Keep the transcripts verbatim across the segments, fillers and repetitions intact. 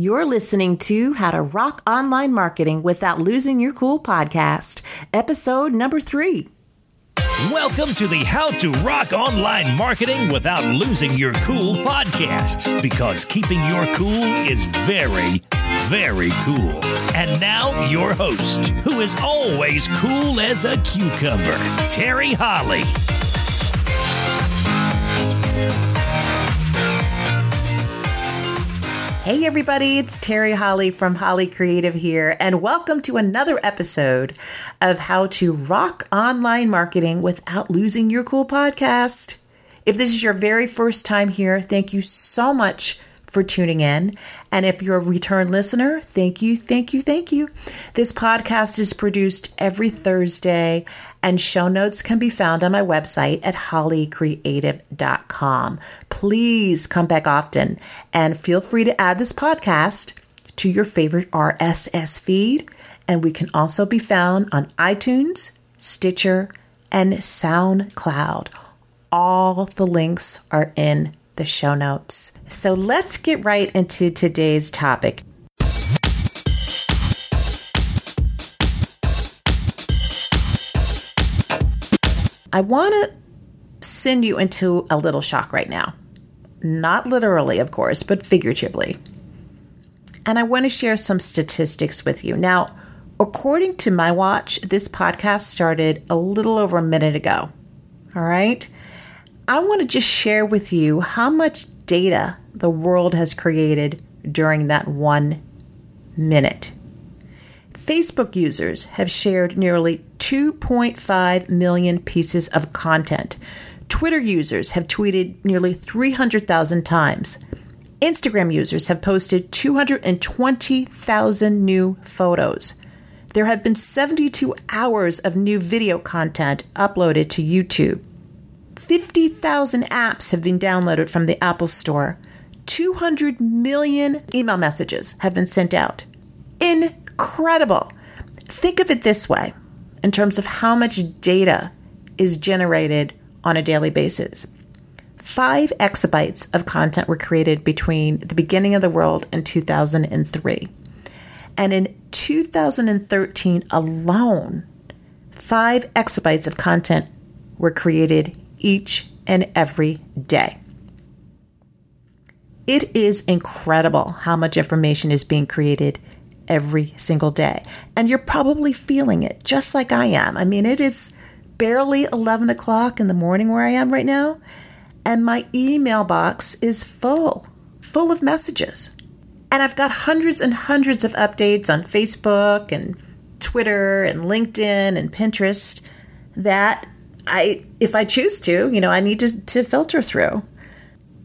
You're listening to How to Rock Online Marketing Without Losing Your Cool podcast, episode number three. Welcome to the How to Rock Online Marketing Without Losing Your Cool podcast, because keeping your cool is very, very cool. And now your host, who is always cool as a cucumber, Terry Holley. Hey everybody, it's Terry Holley from Holley Creative here, and welcome to another episode of How to Rock Online Marketing Without Losing Your Cool podcast. If this is your very first time here, thank you so much for tuning in. And if you're a return listener, thank you, thank you, thank you. This podcast is produced every Thursday, and show notes can be found on my website at holley creative dot com. Please come back often and feel free to add this podcast to your favorite R S S feed. And we can also be found on iTunes, Stitcher, and SoundCloud. All the links are in the show notes. So let's get right into today's topic. I want to send you into a little shock right now. Not literally, of course, but figuratively. And I want to share some statistics with you. Now, according to my watch, this podcast started a little over a minute ago. All right. I want to just share with you how much data the world has created during that one minute. Facebook users have shared nearly two point five million pieces of content. Twitter users have tweeted nearly three hundred thousand times. Instagram users have posted two hundred twenty thousand new photos. There have been seventy-two hours of new video content uploaded to YouTube. fifty thousand apps have been downloaded from the Apple Store. two hundred million email messages have been sent out. Incredible. Think of it this way, in terms of how much data is generated on a daily basis. Five exabytes of content were created between the beginning of the world and two thousand three. And in two thousand thirteen alone, five exabytes of content were created each and every day. It is incredible how much information is being created every single day. And you're probably feeling it just like I am. I mean, it is barely eleven o'clock in the morning where I am right now, and my email box is full, full of messages. And I've got hundreds and hundreds of updates on Facebook and Twitter and LinkedIn and Pinterest that I, if I choose to, you know, I need to, to filter through.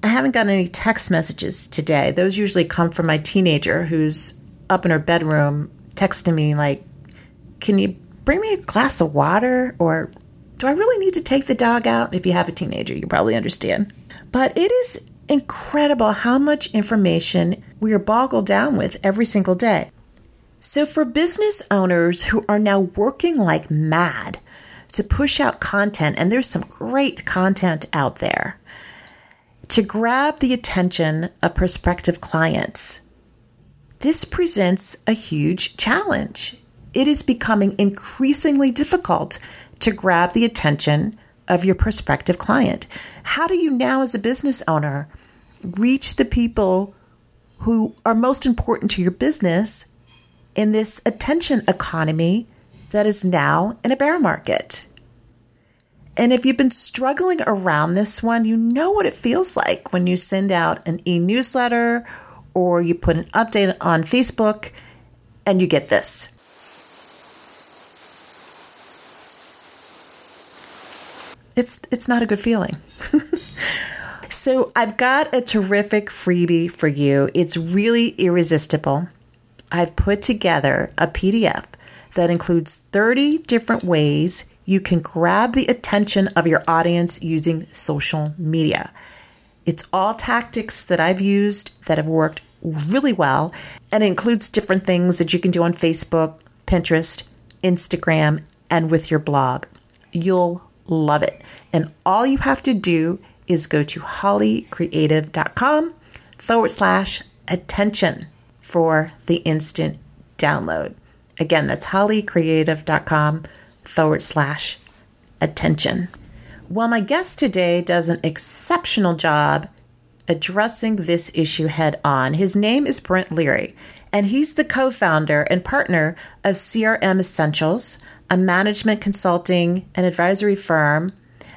I haven't gotten any text messages today. Those usually come from my teenager who's up in her bedroom texting me like, can you bring me a glass of water? Or do I really need to take the dog out? If you have a teenager, you probably understand. But it is incredible how much information we are boggled down with every single day. So for business owners who are now working like mad to push out content, and there's some great content out there, to grab the attention of prospective clients, this presents a huge challenge. It is becoming increasingly difficult to grab the attention of your prospective client. How do you now, as a business owner, reach the people who are most important to your business in this attention economy that is now in a bear market? And if you've been struggling around this one, you know what it feels like when you send out an e-newsletter or you put an update on Facebook and you get this. It's it's not a good feeling. So I've got a terrific freebie for you. It's really irresistible. I've put together a P D F that includes thirty different ways you can grab the attention of your audience using social media. It's all tactics that I've used that have worked really well, and it includes different things that you can do on Facebook, Pinterest, Instagram, and with your blog. You'll love it. And all you have to do is go to holley creative dot com forward slash attention for the instant download. Again, that's holleycreative.com forward slash attention. While my guest today does an exceptional job addressing this issue head on, his name is Brent Leary, and he's the co-founder and partner of C R M Essentials, a management consulting and advisory firm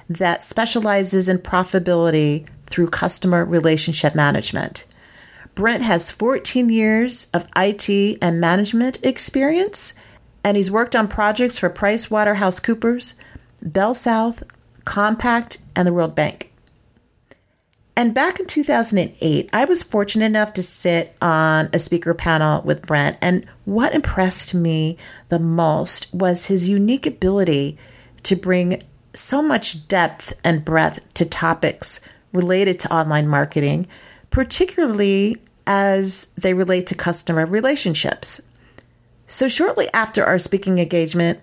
that specializes in profitability through customer relationship management. Brent has fourteen years of I T and management experience, and he's worked on projects for PricewaterhouseCoopers, BellSouth, Compact, and the World Bank. And back in two thousand eight, I was fortunate enough to sit on a speaker panel with Brent, and what impressed me the most was his unique ability to bring so much depth and breadth to topics related to online marketing, particularly as they relate to customer relationships. So shortly after our speaking engagement,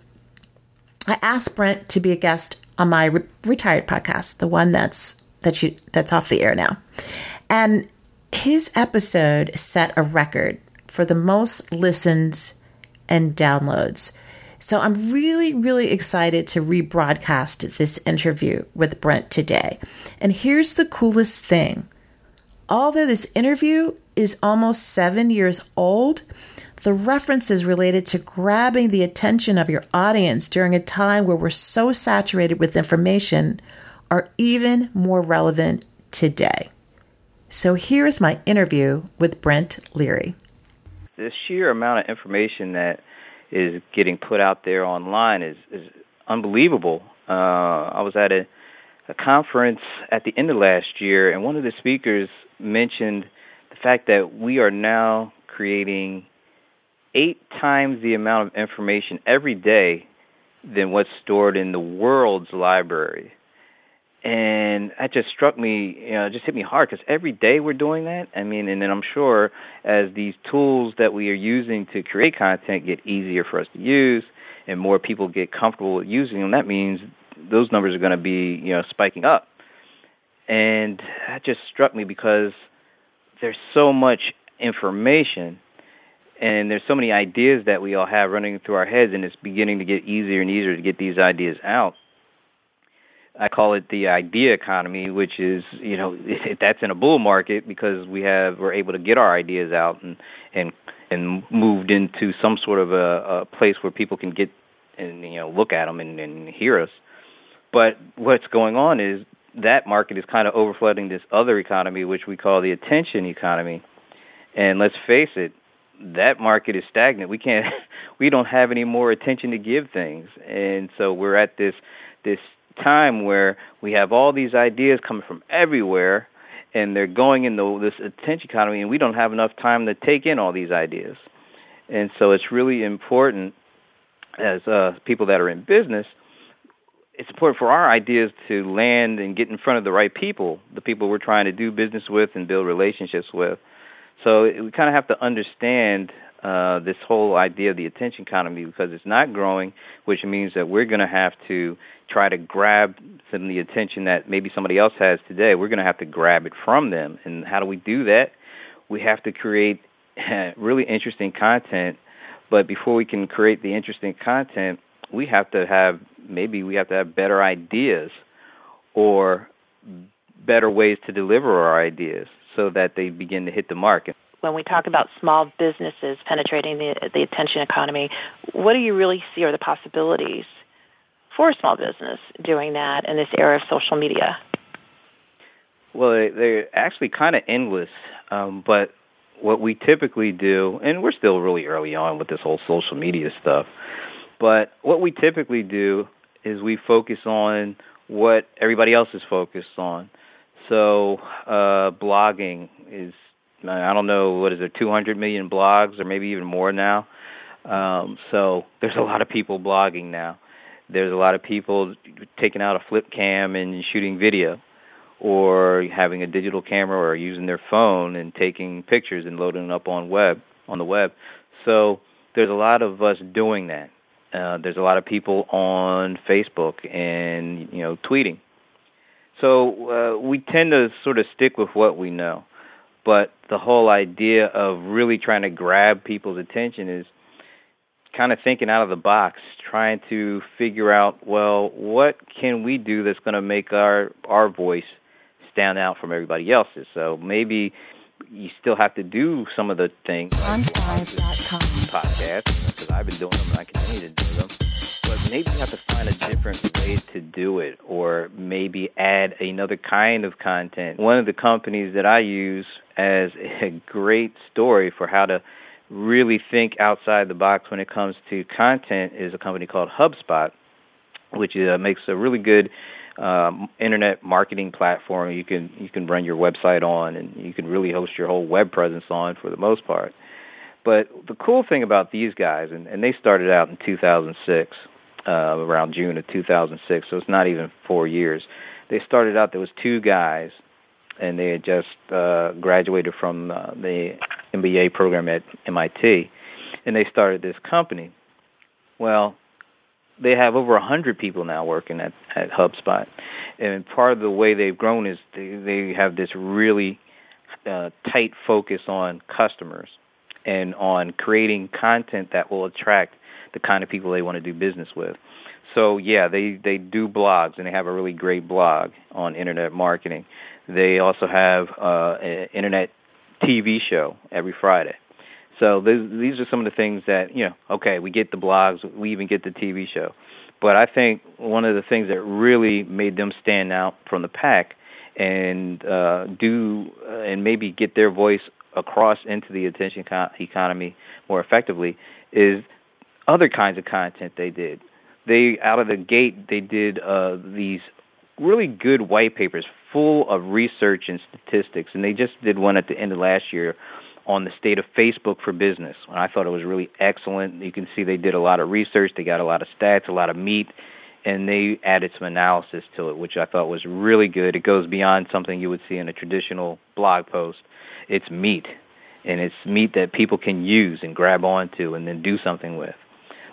I asked Brent to be a guest on my re- retired podcast, the one that's that you that's off the air now. And his episode set a record for the most listens and downloads. So I'm really, really excited to rebroadcast this interview with Brent today. And here's the coolest thing. Although this interview is almost seven years old, the references related to grabbing the attention of your audience during a time where we're so saturated with information are even more relevant today. So here is my interview with Brent Leary. The sheer amount of information that is getting put out there online is, is unbelievable. Uh, I was at a, a conference at the end of last year, and one of the speakers mentioned the fact that we are now creating eight times the amount of information every day than what's stored in the world's library. And that just struck me, you know, it just hit me hard because every day we're doing that. I mean, and then I'm sure as these tools that we are using to create content get easier for us to use and more people get comfortable with using them, that means those numbers are going to be, you know, spiking up. And that just struck me because there's so much information and there's so many ideas that we all have running through our heads, and it's beginning to get easier and easier to get these ideas out. I call it the idea economy, which is, you know, that's in a bull market because we have we're able to get our ideas out and and, and moved into some sort of a, a place where people can get and, you know, look at them and, and hear us. But what's going on is that market is kind of overflooding this other economy, which we call the attention economy. And let's face it, that market is stagnant. We can't, we don't have any more attention to give things, and so we're at this this. time where we have all these ideas coming from everywhere, and they're going in the, this attention economy, and we don't have enough time to take in all these ideas. And so it's really important as uh, people that are in business, it's important for our ideas to land and get in front of the right people, the people we're trying to do business with and build relationships with. So we kind of have to understand uh, this whole idea of the attention economy, because it's not growing, which means that we're going to have to try to grab some of the attention that maybe somebody else has today. We're going to have to grab it from them. And how do we do that? We have to create really interesting content. But before we can create the interesting content, we have to have maybe we have to have better ideas or better ways to deliver our ideas, so that they begin to hit the market. When we talk about small businesses penetrating the, the attention economy, what do you really see are the possibilities for a small business doing that in this era of social media? Well, they're actually kind of endless, um, but what we typically do, and we're still really early on with this whole social media stuff, but what we typically do is we focus on what everybody else is focused on. So uh, blogging is, I don't know, what is there, two hundred million blogs or maybe even more now. Um, so there's a lot of people blogging now. There's a lot of people taking out a flip cam and shooting video, or having a digital camera, or using their phone and taking pictures and loading up on web on the web. So there's a lot of us doing that. Uh, there's a lot of people on Facebook and, you know, tweeting. So uh, we tend to sort of stick with what we know. But the whole idea of really trying to grab people's attention is kind of thinking out of the box, trying to figure out, well, what can we do that's going to make our, our voice stand out from everybody else's? So maybe you still have to do some of the things like podcasts, because I've been doing them and I continue to do them. But maybe you have to find a different way to do it, or maybe add another kind of content. One of the companies that I use as a great story for how to really think outside the box when it comes to content is a company called HubSpot, which uh, makes a really good um, internet marketing platform you can you can run your website on, and you can really host your whole web presence on for the most part. But the cool thing about these guys, and, and they started out in two thousand six, uh, around June of two thousand six, so it's not even four years. They started out, there was two guys, and they had just uh, graduated from uh, the M B A program at M I T, and they started this company. Well, they have over one hundred people now working at, at HubSpot, and part of the way they've grown is they, they have this really uh, tight focus on customers and on creating content that will attract the kind of people they want to do business with. So, yeah, they, they do blogs, and they have a really great blog on internet marketing. They also have uh, an internet T V show every Friday. So these, these are some of the things that, you know, okay, we get the blogs, we even get the T V show. But I think one of the things that really made them stand out from the pack and uh, do uh, and maybe get their voice across into the attention co- economy more effectively is other kinds of content they did. They, out of the gate, they did uh, these really good white papers full of research and statistics, and they just did one at the end of last year on the state of Facebook for business, and I thought it was really excellent. You can see they did a lot of research, they got a lot of stats, a lot of meat, and they added some analysis to it, which I thought was really good. It goes beyond something you would see in a traditional blog post. It's meat, and it's meat that people can use and grab onto and then do something with.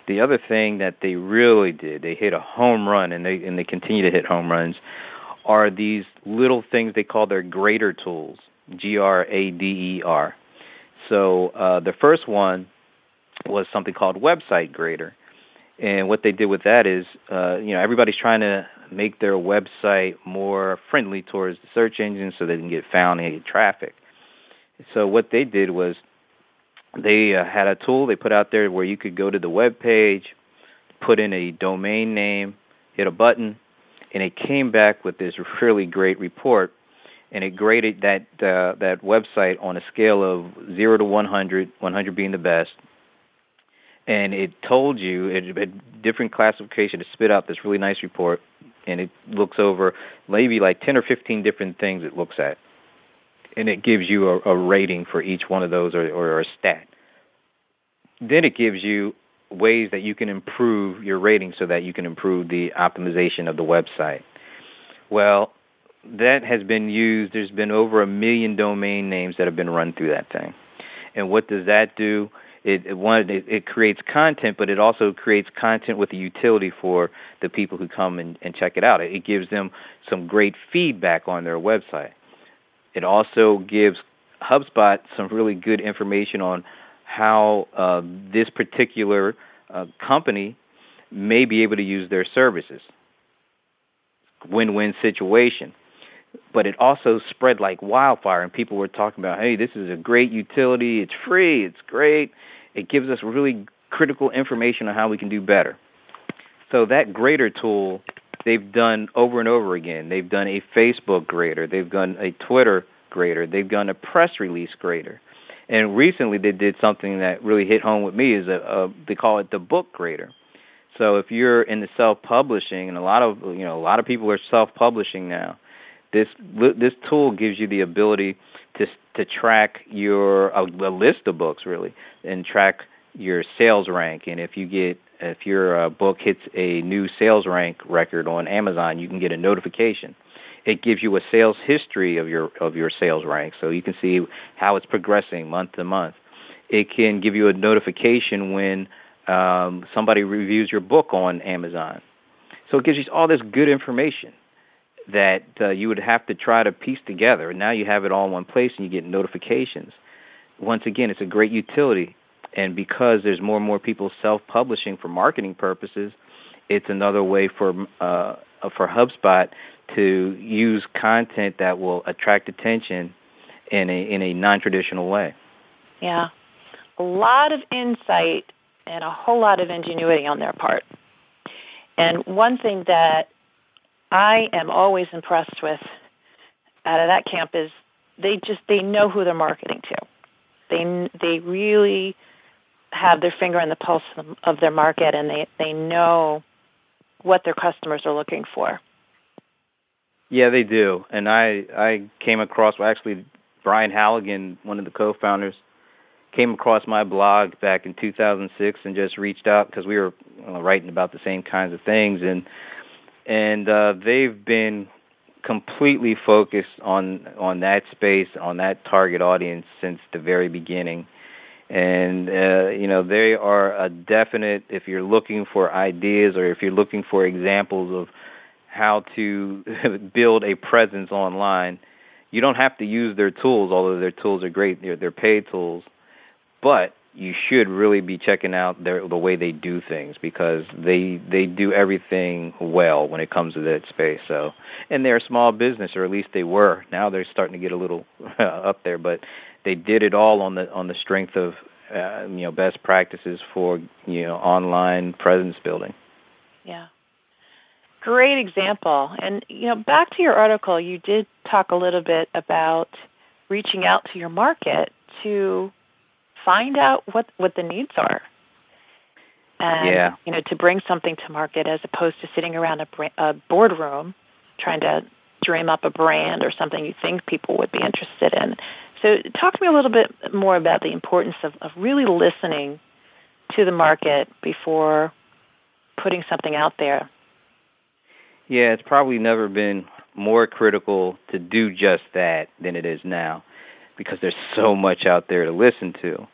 The other thing that they really did, they hit a home run, and they and they continue to hit home runs, are these little things they call their grader tools, G R A D E R. So uh, the first one was something called Website Grader. And what they did with that is, uh, you know, everybody's trying to make their website more friendly towards the search engine so they can get found and get traffic. So what they did was they uh, had a tool they put out there where you could go to the web page, put in a domain name, hit a button, and it came back with this really great report, and it graded that uh, that website on a scale of zero to one hundred, one hundred being the best. And it told you, it had different classification to spit out this really nice report, and it looks over maybe like ten or fifteen different things it looks at. And it gives you a, a rating for each one of those, or, or a stat. Then it gives you ways that you can improve your rating so that you can improve the optimization of the website. Well, that has been used. There's been over a million domain names that have been run through that thing. And what does that do? It it, one, it, it creates content, but it also creates content with a utility for the people who come and, and check it out. It, it gives them some great feedback on their website. It also gives HubSpot some really good information on how uh, this particular uh, company may be able to use their services. Win-win situation. But it also spread like wildfire, and people were talking about, hey, this is a great utility, it's free, it's great. It gives us really critical information on how we can do better. So that grader tool they've done over and over again. They've done a Facebook grader. They've done a Twitter grader. They've done a press release grader. And recently they did something that really hit home with me, is a, a, they call it the book grader. So if you're into self-publishing, and a lot of you know a lot of people are self-publishing now, this this tool gives you the ability to to track your a, a list of books really, and track your sales rank. And if you get If your uh, book hits a new sales rank record on Amazon, you can get a notification. It gives you a sales history of your of your sales rank, so you can see how it's progressing month to month. It can give you a notification when um, somebody reviews your book on Amazon. So it gives you all this good information. that uh, you would have to try to piece together. And now you have it all in one place and you get notifications. Once again, it's a great utility. And because there's more and more people self-publishing for marketing purposes, it's another way for uh, for HubSpot to use content that will attract attention in a in a non-traditional way. Yeah, a lot of insight and a whole lot of ingenuity on their part. And one thing that I am always impressed with out of that camp is they just they know who they're marketing to. They they really have their finger on the pulse of their market, and they, they know what their customers are looking for. Yeah, they do. And I, I came across, well, actually, Brian Halligan, one of the co-founders, came across my blog back in two thousand six and just reached out because we were uh, writing about the same kinds of things. And and uh, they've been completely focused on on that space, on that target audience since the very beginning. And, uh, you know, they are a definite, if you're looking for ideas or if you're looking for examples of how to build a presence online, you don't have to use their tools, although their tools are great. They're, they're paid tools. But you should really be checking out their, the way they do things, because they they do everything well when it comes to that space. So, and they're a small business, or at least they were. Now they're starting to get a little uh, up there, but they did it all on the on the strength of uh, you know best practices for you know online presence building. Yeah, great example. And you know, back to your article, you did talk a little bit about reaching out to your market to find out what, what the needs are, and yeah. you know to bring something to market as opposed to sitting around a, a boardroom trying to dream up a brand or something you think people would be interested in. So talk to me a little bit more about the importance of, of really listening to the market before putting something out there. Yeah, it's probably never been more critical to do just that than it is now, because there's so much out there to listen to.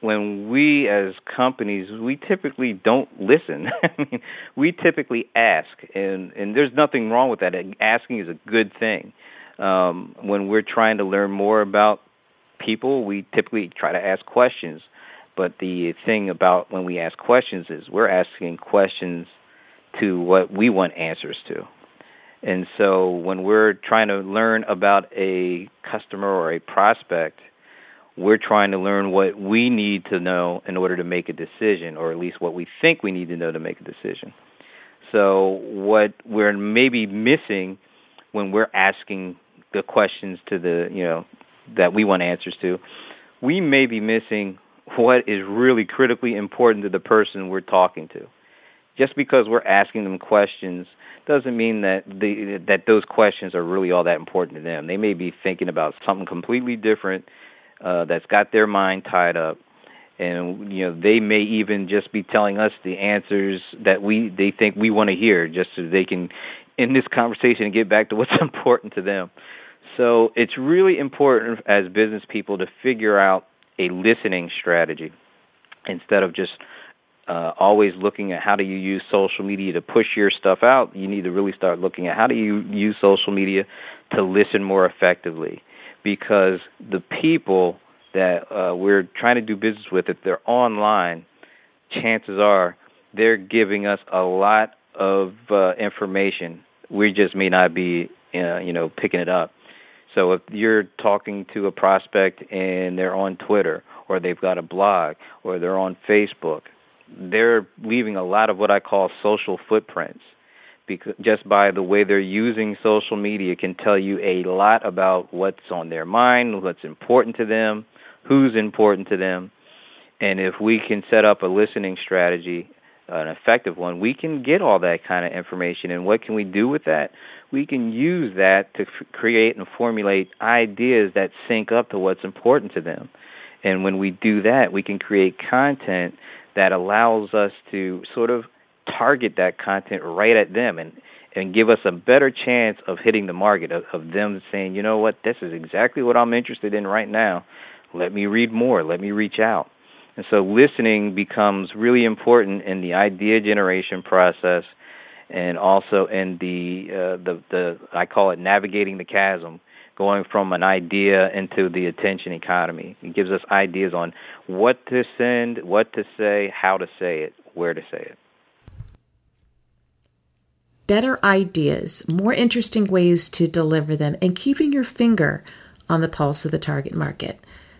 When we as companies, we typically don't listen. I mean, we typically ask, and, and there's nothing wrong with that. Asking is a good thing. Um, when we're trying to learn more about people, we typically try to ask questions. But the thing about when we ask questions is we're asking questions to what we want answers to. And so when we're trying to learn about a customer or a prospect, we're trying to learn what we need to know in order to make a decision, or at least what we think we need to know to make a decision. So what we're maybe missing when we're asking the questions to the, you know, that we want answers to, we may be missing what is really critically important to the person we're talking to. Just because we're asking them questions doesn't mean that the, that those questions are really all that important to them. They may be thinking about something completely different uh, that's got their mind tied up, and you know they may even just be telling us the answers that we they think we want to hear, just so they can end this conversation and get back to what's important to them. So it's really important as business people to figure out a listening strategy instead of just Uh, always looking at how do you use social media to push your stuff out. You need to really start looking at how do you use social media to listen more effectively, because the people that uh, we're trying to do business with, if they're online, chances are they're giving us a lot of uh, information. We just may not be, uh, you know, picking it up. So if you're talking to a prospect and they're on Twitter, or they've got a blog, or they're on Facebook, they're leaving a lot of what I call social footprints, because just by the way they're using social media can tell you a lot about what's on their mind, what's important to them, who's important to them. And if we can set up a listening strategy, an effective one, we can get all that kind of information. And what can we do with that? We can use that to f- create and formulate ideas that sync up to what's important to them. And when we do that, we can create content that allows us to sort of target that content right at them and, and give us a better chance of hitting the market, of, of them saying, you know what, this is exactly what I'm interested in right now. Let me read more. Let me reach out. And so listening becomes really important in the idea generation process and also in the uh, the the I call it navigating the chasm, going from an idea into the attention economy. It gives us ideas on what to send, what to say, how to say it, where to say it. Better ideas, more interesting ways to deliver them, and keeping your finger on the pulse of the target market.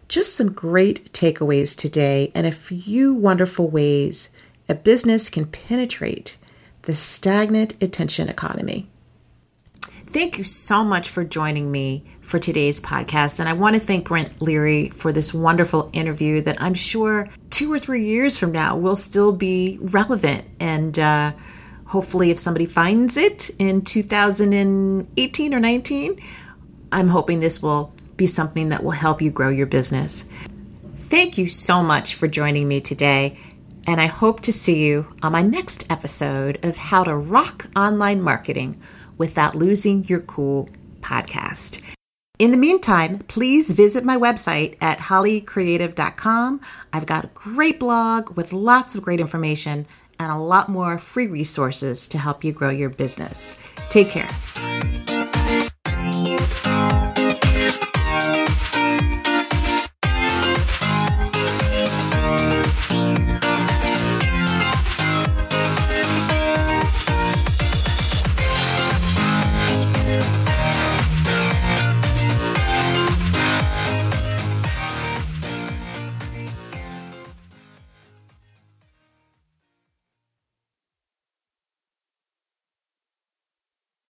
Just some great takeaways today and a few wonderful ways a business can penetrate the stagnant attention economy. Thank you so much for joining me for today's podcast. And I want to thank Brent Leary for this wonderful interview that I'm sure two or three years from now will still be relevant. And uh, hopefully if somebody finds it in two thousand eighteen or nineteen, I'm hoping this will be something that will help you grow your business. Thank you so much for joining me today. And I hope to see you on my next episode of How to Rock Online Marketing Without Losing Your Cool podcast. In the meantime, please visit my website at holley creative dot com. I've got a great blog with lots of great information and a lot more free resources to help you grow your business. Take care.